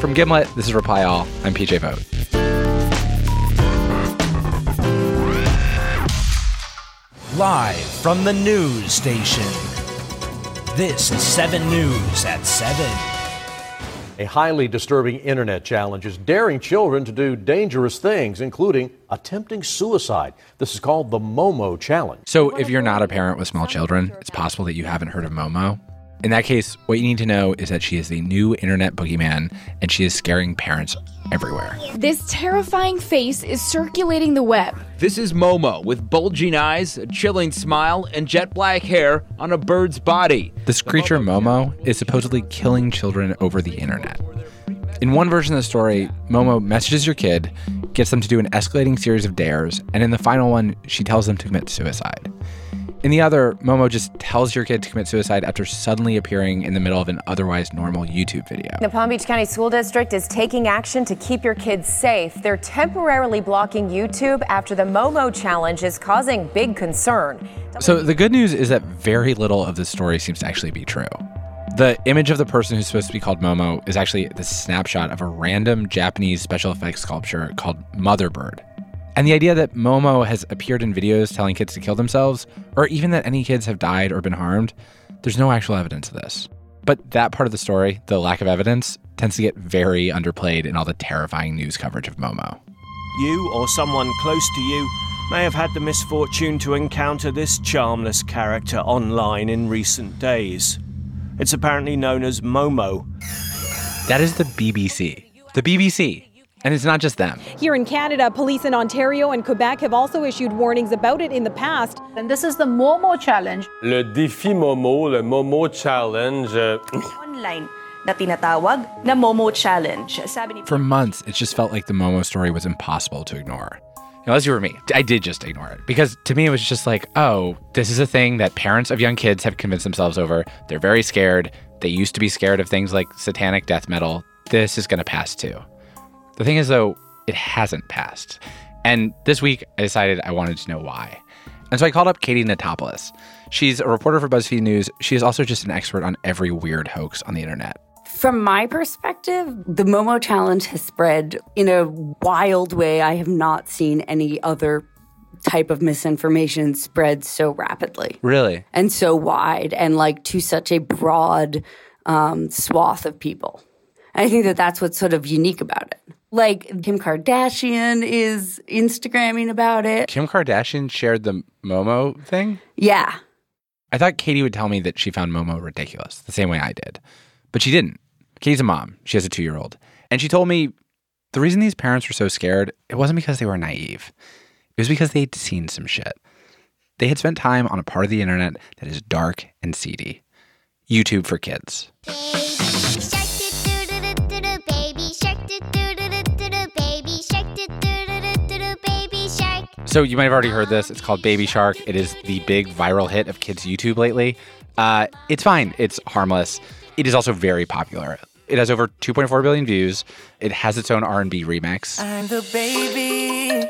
From Gimlet, this is Reply All. I'm PJ Vogt. Live from the news station, this is 7 News at 7. A highly disturbing internet challenge is daring children to do dangerous things, including attempting suicide. This is called the Momo Challenge. So if you're not a parent with small children, it's possible that you haven't heard of Momo. In that case, what you need to know is that she is the new internet boogeyman, and she is scaring parents everywhere. This terrifying face is circulating the web. This is Momo with bulging eyes, a chilling smile, and jet black hair on a bird's body. This creature, Momo, is supposedly killing children over the internet. In one version of the story, Momo messages your kid, gets them to do an escalating series of dares, and in the final one, she tells them to commit suicide. In the other, Momo just tells your kid to commit suicide after suddenly appearing in the middle of an otherwise normal YouTube video. The Palm Beach County School District is taking action to keep your kids safe. They're temporarily blocking YouTube after the Momo Challenge is causing big concern. So the good news is that very little of this story seems to actually be true. The image of the person who's supposed to be called Momo is actually the snapshot of a random Japanese special effects sculpture called Mother Bird. And the idea that Momo has appeared in videos telling kids to kill themselves, or even that any kids have died or been harmed, there's no actual evidence of this. But that part of the story, the lack of evidence, tends to get very underplayed in all the terrifying news coverage of Momo. You or someone close to you may have had the misfortune to encounter this charmless character online in recent days. It's apparently known as Momo. That is the BBC. The BBC. And it's not just them. Here in Canada, police in Ontario and Quebec have also issued warnings about it in the past. And this is the Momo Challenge. Le défi Momo, le Momo Challenge. Online na tinatawag na Momo Challenge. For months, it just felt like the Momo story was impossible to ignore. Unless you were me, I did just ignore it. Because to me, it was just like, oh, this is a thing that parents of young kids have convinced themselves over. They're very scared. They used to be scared of things like satanic death metal. This is going to pass too. The thing is, though, it hasn't passed. And this week, I decided I wanted to know why. And so I called up Katie Notopoulos. She's a reporter for BuzzFeed News. She is also just an expert on every weird hoax on the internet. From my perspective, the Momo Challenge has spread in a wild way. I have not seen any other type of misinformation spread so rapidly. Really? And so wide and, like, to such a broad swath of people. And I think that that's what's sort of unique about it. Like, Kim Kardashian is Instagramming about it. Kim Kardashian shared the Momo thing? Yeah. I thought Katie would tell me that she found Momo ridiculous, the same way I did. But she didn't. Katie's a mom. She has a 2-year-old. And she told me the reason these parents were so scared, it wasn't because they were naive. It was because they'd seen some shit. They had spent time on a part of the internet that is dark and seedy. YouTube for kids. So you might have already heard this. It's called Baby Shark. It is the big viral hit of kids' YouTube lately. It's fine. It's harmless. It is also very popular. It has over 2.4 billion views. It has its own R&B remix. I'm the baby.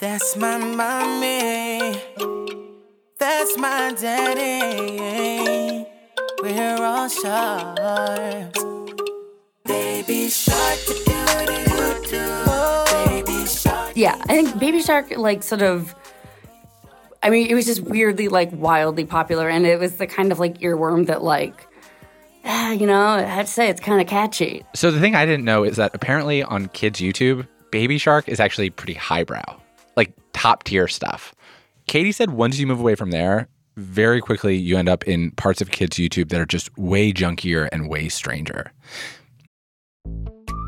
That's my mommy. That's my daddy. We're all sharks. Baby Shark. Yeah, I think Baby Shark, like, sort of, I mean, it was just weirdly, like, wildly popular. And it was the kind of, like, earworm that, like, you know, I have to say, it's kind of catchy. So the thing I didn't know is that apparently on kids' YouTube, Baby Shark is actually pretty highbrow, like top-tier stuff. Katie said once you move away from there, very quickly you end up in parts of kids' YouTube that are just way junkier and way stranger.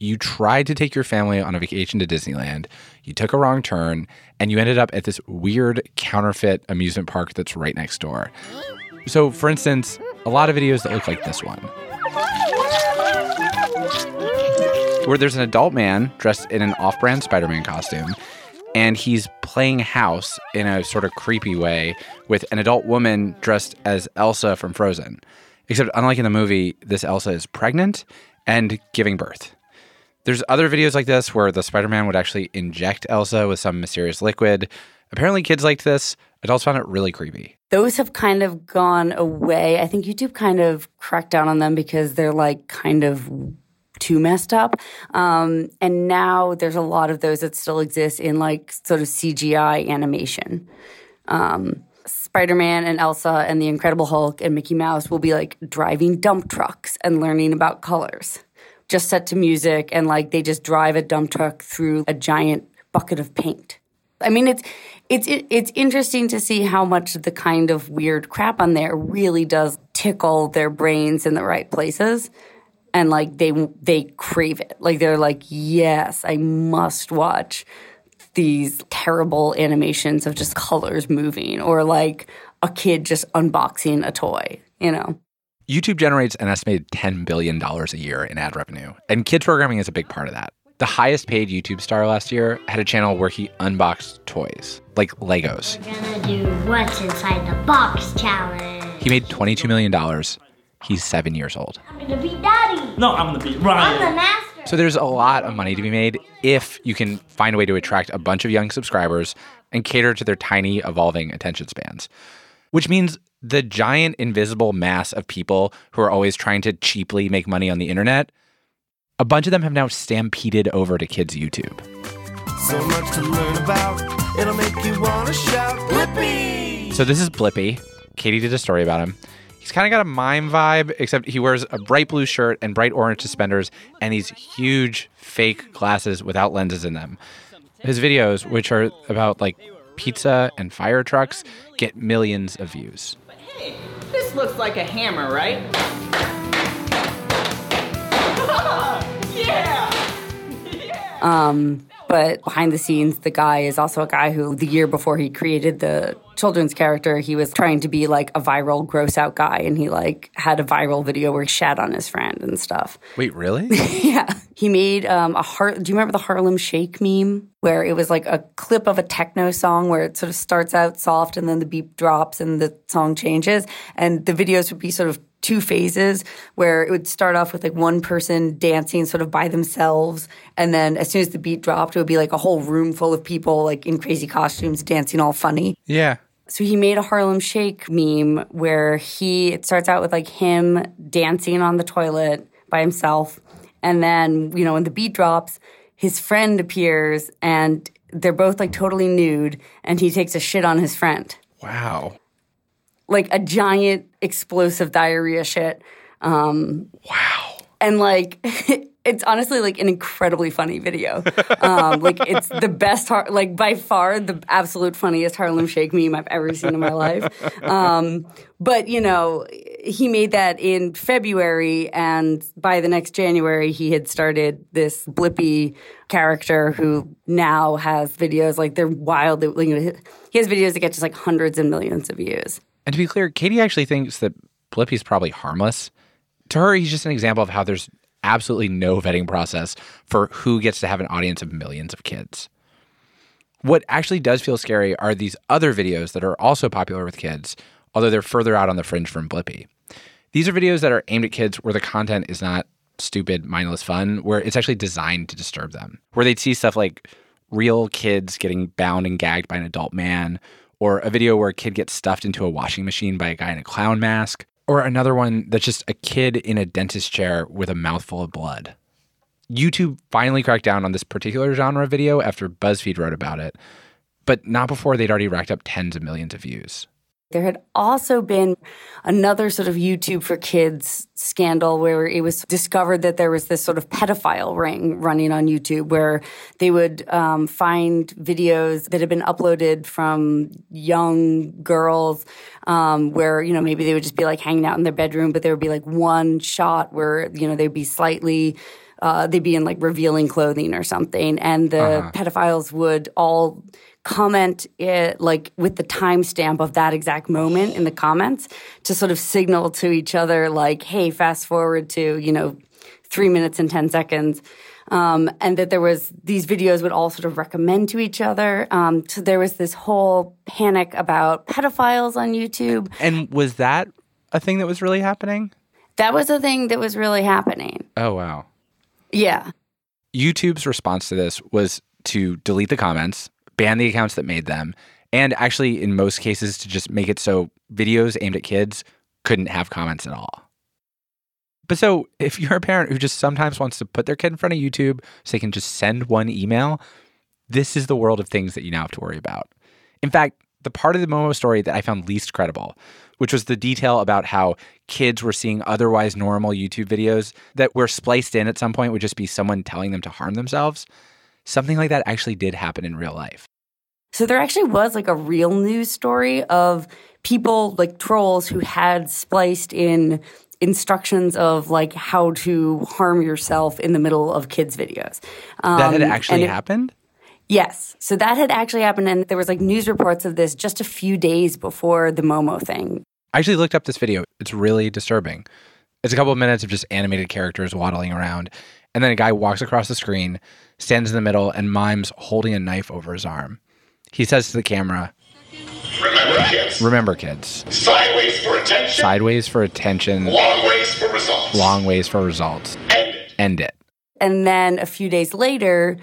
you tried to take your family on a vacation to Disneyland, you took a wrong turn, and you ended up at this weird counterfeit amusement park that's right next door. So, for instance, a lot of videos that look like this one, where there's an adult man dressed in an off-brand Spider-Man costume, and he's playing house in a sort of creepy way with an adult woman dressed as Elsa from Frozen. Except, unlike in the movie, this Elsa is pregnant and giving birth. There's other videos like this where the Spider-Man would actually inject Elsa with some mysterious liquid. Apparently kids liked this. Adults found it really creepy. Those have kind of gone away. I think YouTube kind of cracked down on them because they're like kind of too messed up. And now there's a lot of those that still exist in like sort of CGI animation. Spider-Man and Elsa and the Incredible Hulk and Mickey Mouse will be like driving dump trucks and learning about colors, just set to music, and like they just drive a dump truck through a giant bucket of paint. I mean, it's interesting to see how much the kind of weird crap on there really does tickle their brains in the right places. And, like, they crave it. Like, they're like, yes, I must watch these terrible animations of just colors moving or, like, a kid just unboxing a toy, you know? YouTube generates an estimated $10 billion a year in ad revenue, and kids programming is a big part of that. The highest-paid YouTube star last year had a channel where he unboxed toys, like Legos. We're gonna do what's inside the box challenge. He made $22 million. He's 7 years old. I'm going to be daddy. No, I'm going to be Ryan. I'm the master. So there's a lot of money to be made if you can find a way to attract a bunch of young subscribers and cater to their tiny, evolving attention spans. Which means the giant, invisible mass of people who are always trying to cheaply make money on the internet, a bunch of them have now stampeded over to kids' YouTube. So much to learn about. It'll make you want to shout, Blippi! So this is Blippi. Katie did a story about him. He's kind of got a mime vibe, except he wears a bright blue shirt and bright orange suspenders and these huge fake glasses without lenses in them. His videos, which are about, like, pizza and fire trucks, get millions of views. But hey, this looks like a hammer, right? Yeah! But behind the scenes, the guy is also a guy who, the year before he created the children's character, he was trying to be like a viral gross out guy, and he like had a viral video where he shat on his friend and stuff. Wait, really? Yeah. He made do you remember the Harlem Shake meme where it was like a clip of a techno song where it sort of starts out soft and then the beat drops and the song changes, and the videos would be sort of two phases where it would start off with like one person dancing sort of by themselves, and then as soon as the beat dropped, it would be like a whole room full of people like in crazy costumes dancing all funny. Yeah. So he made a Harlem Shake meme where it starts out with like him dancing on the toilet by himself, and then, you know, when the beat drops, his friend appears and they're both like totally nude and he takes a shit on his friend. Wow. Like a giant explosive diarrhea shit. Wow. And like it's honestly like an incredibly funny video. Like it's the best, like by far the absolute funniest Harlem Shake meme I've ever seen in my life. But, you know, he made that in February, and by the next January he had started this Blippi character who now has videos like they're wild. He has videos that get just like hundreds and millions of views. And to be clear, Katie actually thinks that Blippi's probably harmless. To her, he's just an example of how there's absolutely no vetting process for who gets to have an audience of millions of kids. What actually does feel scary are these other videos that are also popular with kids, although they're further out on the fringe from Blippi. These are videos that are aimed at kids where the content is not stupid, mindless fun, where it's actually designed to disturb them, where they'd see stuff like real kids getting bound and gagged by an adult man, or a video where a kid gets stuffed into a washing machine by a guy in a clown mask, or another one that's just a kid in a dentist chair with a mouthful of blood. YouTube finally cracked down on this particular genre of video after BuzzFeed wrote about it, but not before they'd already racked up tens of millions of views. There had also been another sort of YouTube for kids scandal where it was discovered that there was this sort of pedophile ring running on YouTube where they would find videos that had been uploaded from young girls where, you know, maybe they would just be like hanging out in their bedroom, but there would be like one shot where, you know, they'd be slightly... they'd be in like revealing clothing or something, and the pedophiles would all comment it like with the timestamp of that exact moment in the comments to sort of signal to each other like, hey, fast forward to, you know, 3 minutes and 10 seconds. And that there was – these videos would all sort of recommend to each other. So there was this whole panic about pedophiles on YouTube. And was that a thing that was really happening? That was a thing that was really happening. Oh, wow. Yeah. YouTube's response to this was to delete the comments, ban the accounts that made them, and actually in most cases to just make it so videos aimed at kids couldn't have comments at all. But so if you're a parent who just sometimes wants to put their kid in front of YouTube so they can just send one email, this is the world of things that you now have to worry about. In fact, the part of the Momo story that I found least credible, which was the detail about how kids were seeing otherwise normal YouTube videos that were spliced in at some point would just be someone telling them to harm themselves. Something like that actually did happen in real life. So there actually was like a real news story of people like trolls who had spliced in instructions of like how to harm yourself in the middle of kids' videos. That had actually happened? Yes. So that had actually happened, and there was like news reports of this just a few days before the Momo thing. I actually looked up this video. It's really disturbing. It's a couple of minutes of just animated characters waddling around, and then a guy walks across the screen, stands in the middle, and mimes holding a knife over his arm. He says to the camera, "Remember, kids. Remember, kids. Sideways for attention. Sideways for attention. Long ways for results. Long ways for results. End it. End it." And then a few days later,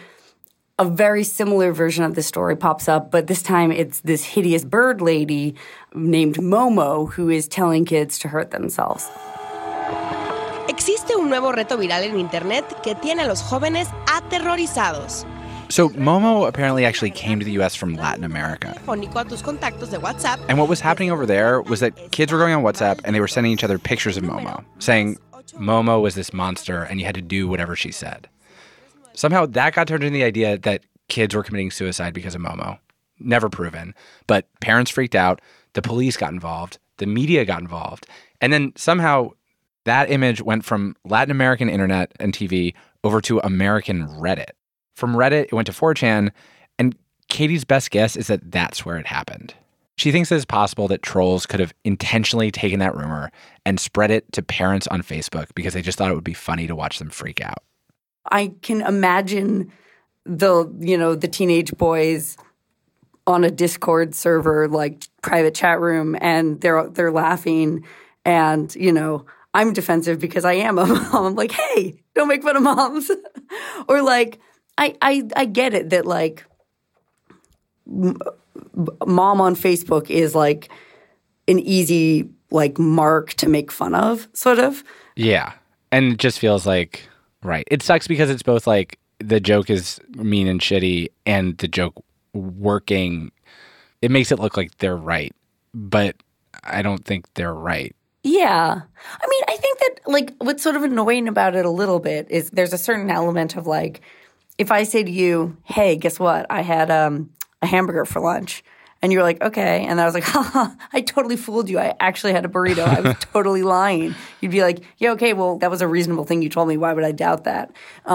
a very similar version of the story pops up, but this time it's this hideous bird lady named Momo who is telling kids to hurt themselves. Existe un nuevo reto viral en internet que tiene a los jóvenes aterrorizados. So Momo apparently actually came to the U.S. from Latin America. And what was happening over there was that kids were going on WhatsApp and they were sending each other pictures of Momo, saying Momo was this monster and you had to do whatever she said. Somehow that got turned into the idea that kids were committing suicide because of Momo. Never proven. But parents freaked out. The police got involved. The media got involved. And then somehow that image went from Latin American internet and TV over to American Reddit. From Reddit, it went to 4chan. And Katie's best guess is that that's where it happened. She thinks it's possible that trolls could have intentionally taken that rumor and spread it to parents on Facebook because they just thought it would be funny to watch them freak out. I can imagine the, you know, the teenage boys on a Discord server, like private chat room, and they're laughing, and you know, I'm defensive because I am a mom. I'm like, hey, don't make fun of moms, or like, I get it that like, mom on Facebook is like an easy like mark to make fun of, sort of. Yeah, and it just feels like. Right. It sucks because it's both like the joke is mean and shitty and the joke working. It makes it look like they're right, but I don't think they're right. Yeah. I mean, I think that like what's sort of annoying about it a little bit is there's a certain element of like if I say to you, hey, guess what? I had a hamburger for lunch. And you're like, okay. And I was like, haha, I totally fooled you. I actually had a burrito. I was totally lying. You'd be like, yeah, okay, well, that was a reasonable thing you told me. Why would I doubt that? So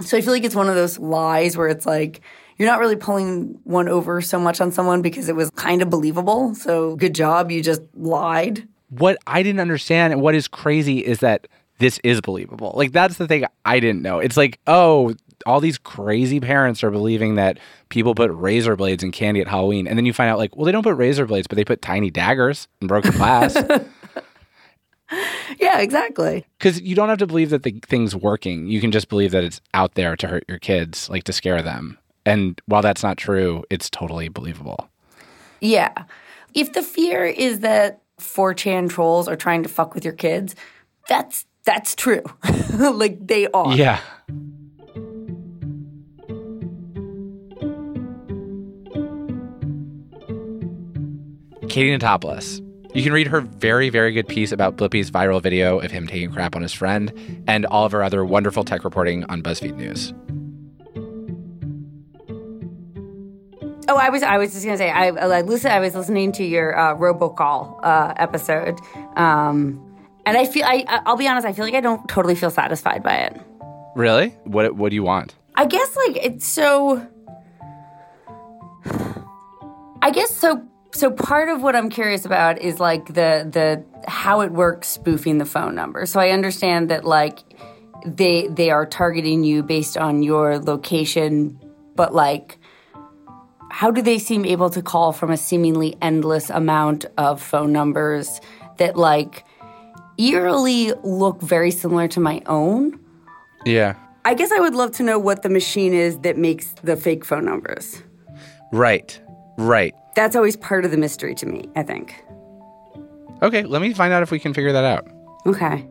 I feel like it's one of those lies where it's like you're not really pulling one over so much on someone because it was kind of believable. So good job. You just lied. What I didn't understand and what is crazy is that this is believable. Like that's the thing I didn't know. It's like, oh, all these crazy parents are believing that people put razor blades in candy at Halloween. And then you find out like, well, they don't put razor blades, but they put tiny daggers and broken glass. Yeah, exactly. Because you don't have to believe that the thing's working. You can just believe that it's out there to hurt your kids, like to scare them. And while that's not true, it's totally believable. Yeah. If the fear is that 4chan trolls are trying to fuck with your kids, that's true. Like they are. Yeah. Katie Notopoulos. You can read her very, very good piece about Blippi's viral video of him taking crap on his friend and all of her other wonderful tech reporting on BuzzFeed News. Oh, I was just going to say, Lucy, I was listening to your robocall episode. And I'll be honest, I feel like I don't totally feel satisfied by it. Really? What do you want? I guess, So part of what I'm curious about is, the how it works spoofing the phone number. So I understand that, they are targeting you based on your location, but, how do they seem able to call from a seemingly endless amount of phone numbers that, eerily look very similar to my own? Yeah. I guess I would love to know what the machine is that makes the fake phone numbers. Right. That's always part of the mystery to me, I think. Okay, let me find out if we can figure that out. Okay.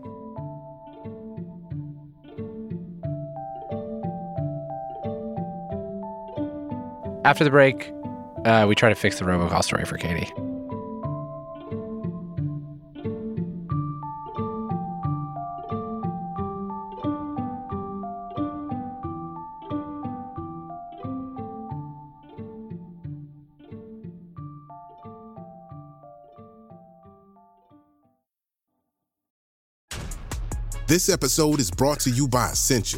After the break, we try to fix the robocall story for Katie. This episode is brought to you by Essentia.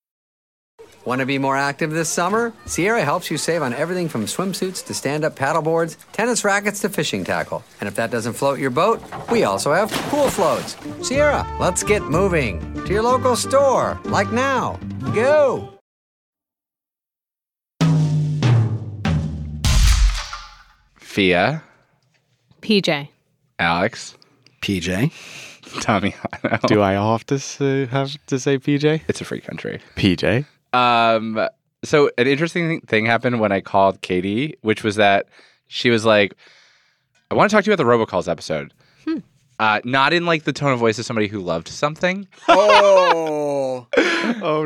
Want to be more active this summer? Sierra helps you save on everything from swimsuits to stand-up paddleboards, tennis rackets to fishing tackle. And if that doesn't float your boat, we also have pool floats. Sierra, let's get moving to your local store, like now. Go! Fia. PJ. Alex. PJ. Tommy. Do I have to say PJ? It's a free country. PJ. So an interesting thing happened when I called Katie, which was that she was like, I want to talk to you about the robocalls episode. Not in the tone of voice of somebody who loved something. Oh,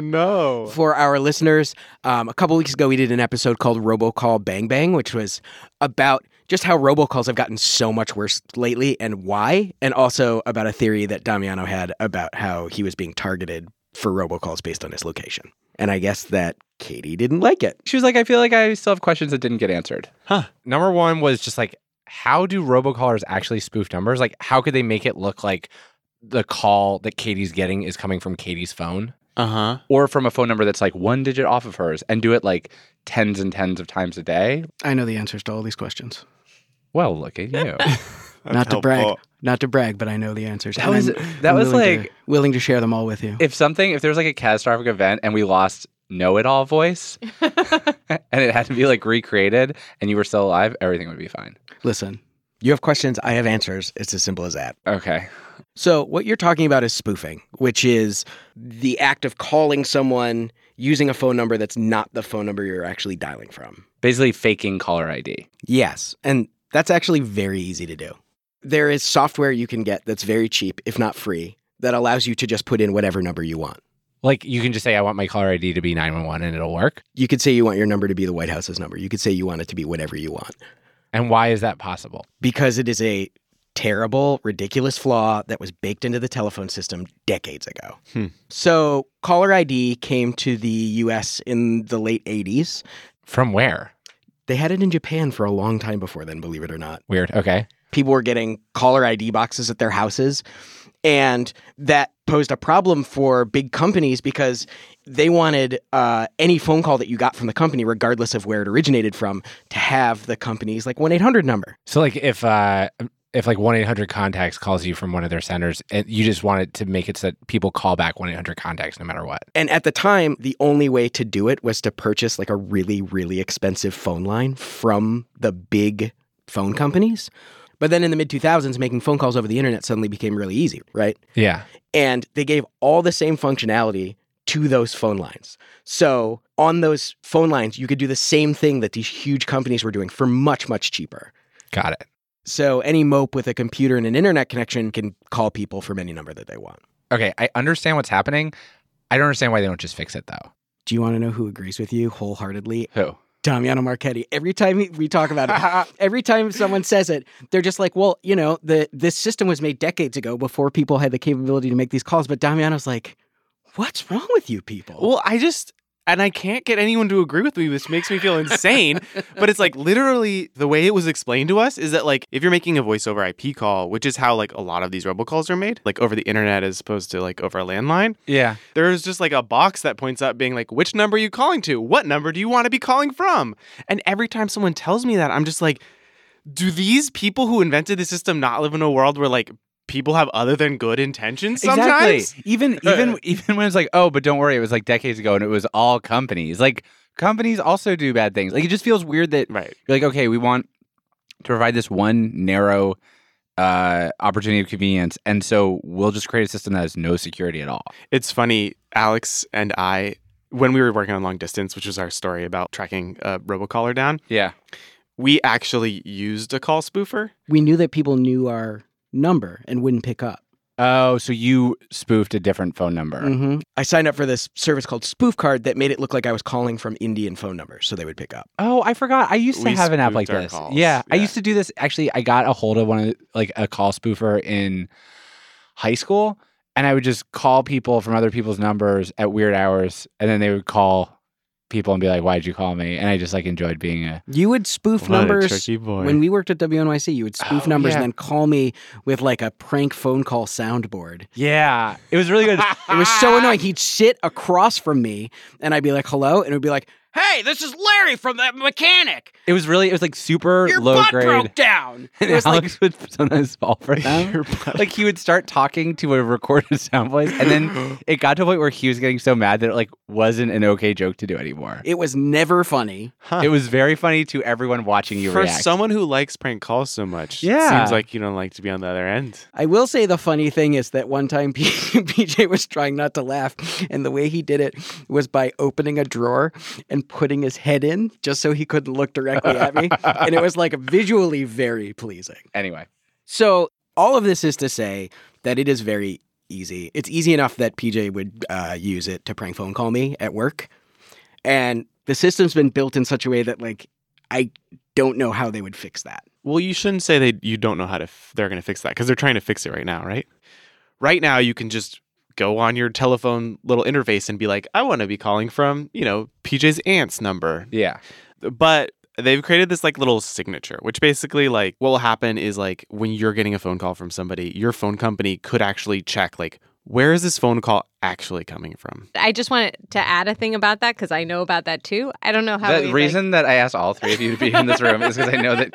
no. For our listeners, a couple weeks ago, we did an episode called Robocall Bang Bang, which was about just how robocalls have gotten so much worse lately and why, and also about a theory that Damiano had about how he was being targeted for robocalls based on his location. And I guess that Katie didn't like it. She was like, I feel like I still have questions that didn't get answered. Huh. Number one was just how do robocallers actually spoof numbers? How could they make it look like the call that Katie's getting is coming from Katie's phone? Uh-huh. Or from a phone number that's one digit off of hers, and do it tens and tens of times a day? I know the answers to all these questions. Well, look at you. Not to brag, but I know the answers. I'm willing to share them all with you. If there was a catastrophic event and we lost know-it-all voice and it had to be recreated and you were still alive, everything would be fine. Listen, you have questions, I have answers. It's as simple as that. Okay. So what you're talking about is spoofing, which is the act of calling someone using a phone number that's not the phone number you're actually dialing from. Basically faking caller ID. Yes, and that's actually very easy to do. there is software you can get that's very cheap, if not free, that allows you to just put in whatever number you want. Like, you can just say, I want my caller ID to be 911 and it'll work? You could say you want your number to be the White House's number. You could say you want it to be whatever you want. And why is that possible? Because it is a terrible, ridiculous flaw that was baked into the telephone system decades ago. So caller ID came to the U.S. in the late 80s. From where? They had it in Japan for a long time before then, believe it or not. Weird. Okay. People were getting caller ID boxes at their houses. And that posed a problem for big companies because they wanted any phone call that you got from the company, regardless of where it originated from, to have the company's like 1-800 number. So like if like 1-800-CONTACTS calls you from one of their centers, and you just want it to make it so that people call back 1-800-CONTACTS no matter what. And at the time, the only way to do it was to purchase like a really, really expensive phone line from the big phone companies. But then in the mid-2000s, making phone calls over the internet suddenly became really easy, right? Yeah. And they gave all the same functionality to those phone lines. So on those phone lines, you could do the same thing that these huge companies were doing for much, much cheaper. Got it. So any mope with a computer and an internet connection can call people from any number that they want. Okay, I understand what's happening. I don't understand why they don't just fix it, though. Do you want to know who agrees with you wholeheartedly? Who? Damiano Marchetti. Every time we talk about it, every time someone says it, they're just like, well, you know, this system was made decades ago before people had the capability to make these calls. But Damiano's like, what's wrong with you people? Well, I can't get anyone to agree with me, which makes me feel insane. But it's like literally the way it was explained to us is that like if you're making a voice over IP call, which is how like a lot of these robocalls are made, like over the internet as opposed to like over a landline. Yeah. There's just like a box that points up being like, which number are you calling to? What number do you want to be calling from? And every time someone tells me that, I'm just like, do these people who invented the system not live in a world where like people have other than good intentions sometimes? Exactly. Even when it's like, oh, but don't worry, it was like decades ago and it was all companies. Like, companies also do bad things. Like, it just feels weird that you're like, okay, we want to provide this one narrow opportunity of convenience, and so we'll just create a system that has no security at all. It's funny, Alex and I, when we were working on Long Distance, which was our story about tracking a robocaller down, we actually used a call spoofer. We knew that people knew our number and wouldn't pick up. Oh, so you spoofed a different phone number. Mm-hmm. I signed up for this service called Spoof Card that made it look like I was calling from Indian phone numbers so they would pick up. Oh, I forgot. I used to have an app like this. Yeah, I used to do this. Actually, I got a hold of one of like a call spoofer in high school, and I would just call people from other people's numbers at weird hours, and then they would call people and be like, why'd you call me? And I just like enjoyed being a... You would spoof numbers. When we worked at WNYC, you would spoof numbers and then call me with like a prank phone call soundboard. Yeah. It was really good. It was so annoying. He'd sit across from me and I'd be like, hello? And it would be like, hey, this is Larry from that mechanic. It was really, it was like super your low grade. Your butt broke down. And it was Alex like, would sometimes fall for them. Like he would start talking to a recorded sound voice, and then it got to a point where he was getting so mad that it like wasn't an okay joke to do anymore. It was never funny. Huh. It was very funny to everyone watching you react. For someone who likes prank calls so much, it seems like you don't like to be on the other end. I will say the funny thing is that one time PJ was trying not to laugh, and the way he did it was by opening a drawer and putting his head in just so he couldn't look directly at me. And it was like visually very pleasing. Anyway. So all of this is to say that it is very easy. It's easy enough that PJ would use it to prank phone call me at work. And the system's been built in such a way that like I don't know how they would fix that. Well, you shouldn't say that you don't know how they're going to fix that because they're trying to fix it right now, right? Right now you can just go on your telephone little interface and be like, I want to be calling from, you know, PJ's aunt's number. Yeah. But they've created this like little signature, which basically like what will happen is like when you're getting a phone call from somebody, your phone company could actually check like, where is this phone call actually coming from? I just wanted to add a thing about that because I know about that too. I don't know how. The reason that I asked all three of you to be in this room is because I know that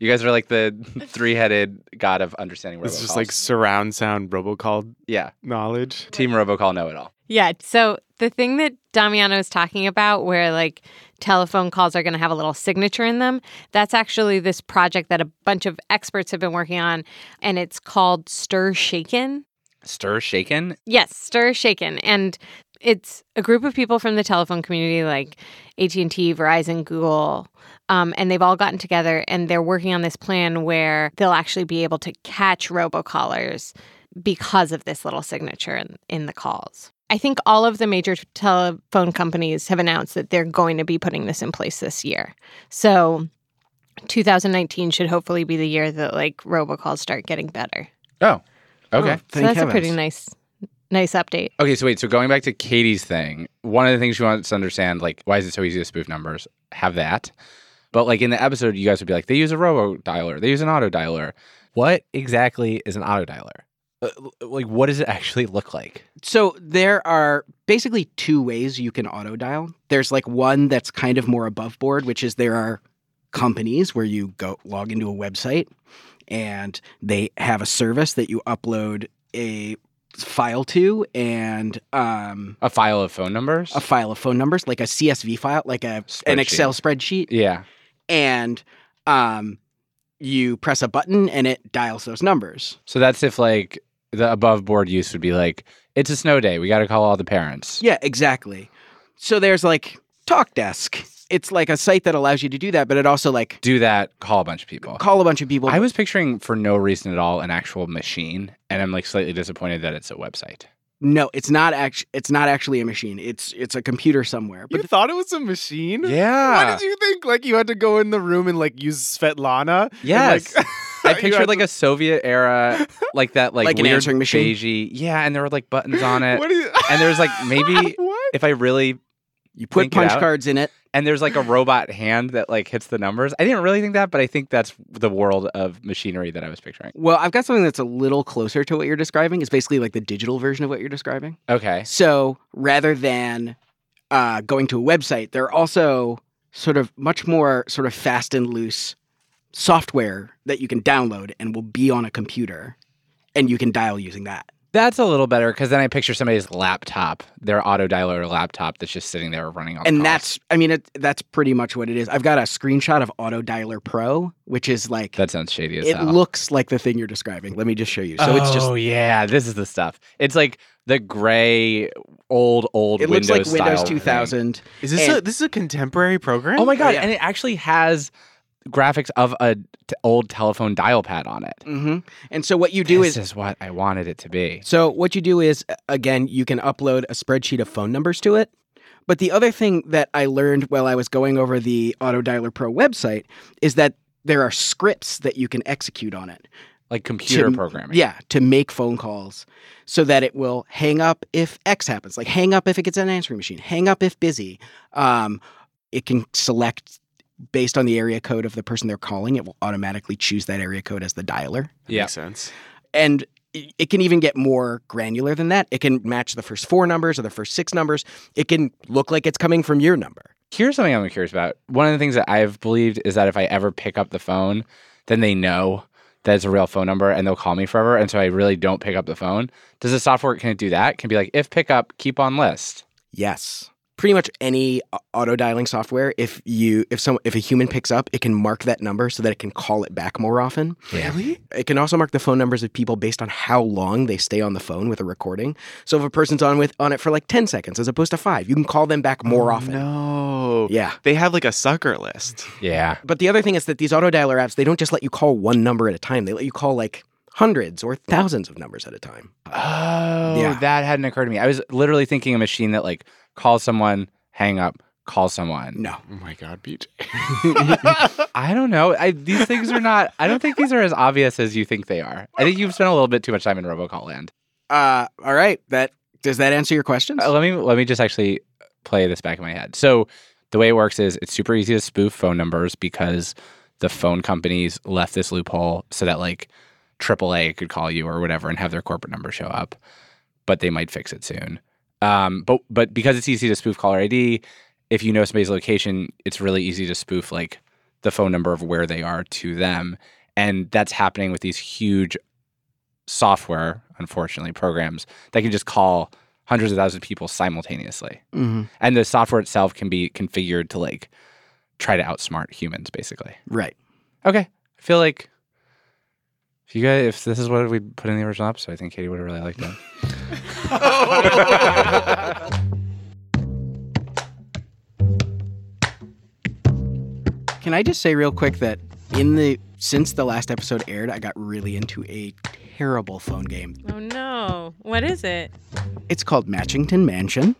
you guys are like the three-headed god of understanding robocalls. It's just like surround sound robocall knowledge. Team robocall know-it-all. Yeah. So the thing that Damiano is talking about where like telephone calls are going to have a little signature in them, that's actually this project that a bunch of experts have been working on, and it's called Stir Shaken. Stir Shaken? Yes, Stir Shaken. And it's a group of people from the telephone community, like AT&T, Verizon, Google, and they've all gotten together and they're working on this plan where they'll actually be able to catch robocallers because of this little signature in the calls. I think all of the major telephone companies have announced that they're going to be putting this in place this year. So 2019 should hopefully be the year that like robocalls start getting better. Oh, okay. Thank heavens. A pretty nice update. Okay, so wait, so going back to Katie's thing, one of the things she wants to understand, like, why is it so easy to spoof numbers? Have that. But like in the episode, you guys would be like, they use a robo-dialer. They use an auto-dialer. What exactly is an auto-dialer? Like, what does it actually look like? So there are basically two ways you can auto-dial. There's like one that's kind of more above board, which is there are companies where you go log into a website and they have a service that you upload a file to and a file of phone numbers? A file of phone numbers, like a CSV file, like an Excel spreadsheet. Yeah. And you press a button and it dials those numbers. So that's if like the above board use would be like, it's a snow day, we got to call all the parents. Yeah, exactly. So there's like Talk Desk. It's like a site that allows you to do that, but it also like... Do that, call a bunch of people. Call a bunch of people. I was picturing, for no reason at all, an actual machine, and I'm like slightly disappointed that it's a website. No, it's not actually a machine. It's a computer somewhere. But you thought it was a machine? Yeah. Why did you think like you had to go in the room and like use Svetlana? Yes. And, like, I pictured like a Soviet era, like that like weird an answering machine. Beigey. Yeah, and there were like buttons on it. And there was like maybe if I really... You put punch cards in it. And there's like a robot hand that like hits the numbers. I didn't really think that, but I think that's the world of machinery that I was picturing. Well, I've got something that's a little closer to what you're describing. It's basically like the digital version of what you're describing. Okay. So rather than going to a website, there are also sort of much more sort of fast and loose software that you can download and will be on a computer and you can dial using that. That's a little better, because then I picture somebody's laptop, their auto-dialer laptop that's just sitting there running all the calls. That's pretty much what it is. I've got a screenshot of Auto-Dialer Pro, which is like... That sounds shady as hell. It looks like the thing you're describing. Let me just show you. So it's just... Oh, yeah. This is the stuff. It's like the gray, old Windows style. It looks like Windows 2000. Thing. Is this this is a contemporary program? Oh, my God. Oh, yeah. And it actually has... graphics of a old telephone dial pad on it. Mm-hmm. And so what you do is... This is what I wanted it to be. So what you do is, again, you can upload a spreadsheet of phone numbers to it. But the other thing that I learned while I was going over the Autodialer Pro website is that there are scripts that you can execute on it. Like computer programming. Yeah, to make phone calls so that it will hang up if X happens. Like hang up if it gets an answering machine. Hang up if busy. It can select... Based on the area code of the person they're calling, it will automatically choose that area code as the dialer. Yeah. Makes sense. And it can even get more granular than that. It can match the first four numbers or the first six numbers. It can look like it's coming from your number. Here's something I'm curious about. One of the things that I've believed is that if I ever pick up the phone, then they know that it's a real phone number and they'll call me forever. And so I really don't pick up the phone. Does the software, can it do that? Can it be like, if pick up, keep on list? Yes. Pretty much any auto-dialing software, if a human picks up, it can mark that number so that it can call it back more often. Really? It can also mark the phone numbers of people based on how long they stay on the phone with a recording. So if a person's on it for like 10 seconds as opposed to 5, you can call them back more often. No. Yeah. They have like a sucker list. Yeah. But the other thing is that these auto-dialer apps, they don't just let you call one number at a time. They let you call like... hundreds or thousands of numbers at a time. Oh, yeah. That hadn't occurred to me. I was literally thinking a machine that like calls someone, hang up, call someone. No. Oh my God, BJ. I don't know. These things are not, I don't think these are as obvious as you think they are. I think you've spent a little bit too much time in robocall land. All right. Does that answer your question? Let me just actually play this back in my head. So the way it works is it's super easy to spoof phone numbers because the phone companies left this loophole so that like AAA could call you or whatever and have their corporate number show up, but they might fix it soon. But because it's easy to spoof caller ID, if you know somebody's location, it's really easy to spoof like the phone number of where they are to them. And that's happening with these huge software, unfortunately, programs that can just call hundreds of thousands of people simultaneously. Mm-hmm. And the software itself can be configured to like try to outsmart humans, basically. Right. Okay. I feel like... If this is what we put in the original episode, I think Katie would have really liked it. Can I just say real quick that since the last episode aired, I got really into a terrible phone game. Oh, no. What is it? It's called Matchington Mansion.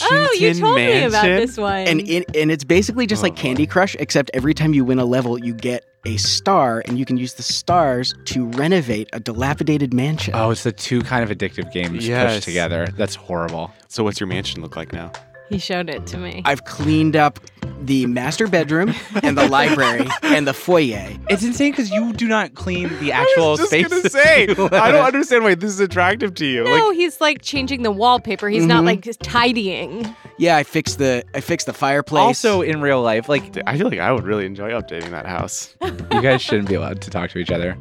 Oh, you told me about this one. And it's basically just like Candy Crush, except every time you win a level, you get a star, and you can use the stars to renovate a dilapidated mansion. Oh, it's the two kind of addictive games pushed together. That's horrible. So what's your mansion look like now? He showed it to me. I've cleaned up the master bedroom and the library and the foyer. It's insane because you do not clean the actual space. I was just going to say, I don't understand why this is attractive to you. No, he's like changing the wallpaper. He's not like tidying. Yeah, I fixed the fireplace. Also, in real life, like I feel like I would really enjoy updating that house. You guys shouldn't be allowed to talk to each other.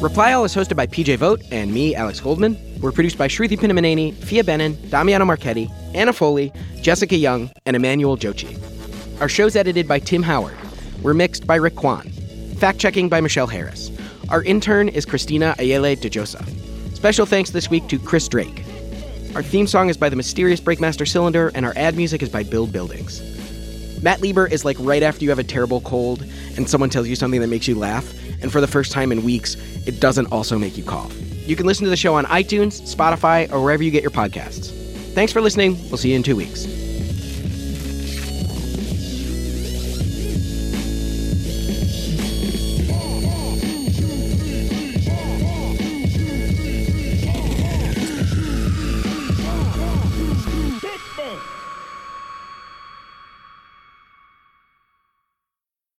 Reply All is hosted by PJ Vogt and me, Alex Goldman. We're produced by Shruthi Pinnamaneni, Fia Benin, Damiano Marchetti, Anna Foley, Jessica Young, and Emmanuel Jochi. Our show's edited by Tim Howard. We're mixed by Rick Kwan. Fact-checking by Michelle Harris. Our intern is Christina Ayele DeJosa. Special thanks this week to Chris Drake. Our theme song is by the mysterious Breakmaster Cylinder, and our ad music is by Build Buildings. Matt Lieber is like right after you have a terrible cold and someone tells you something that makes you laugh, and for the first time in weeks, it doesn't also make you cough. You can listen to the show on iTunes, Spotify, or wherever you get your podcasts. Thanks for listening. We'll see you in 2 weeks.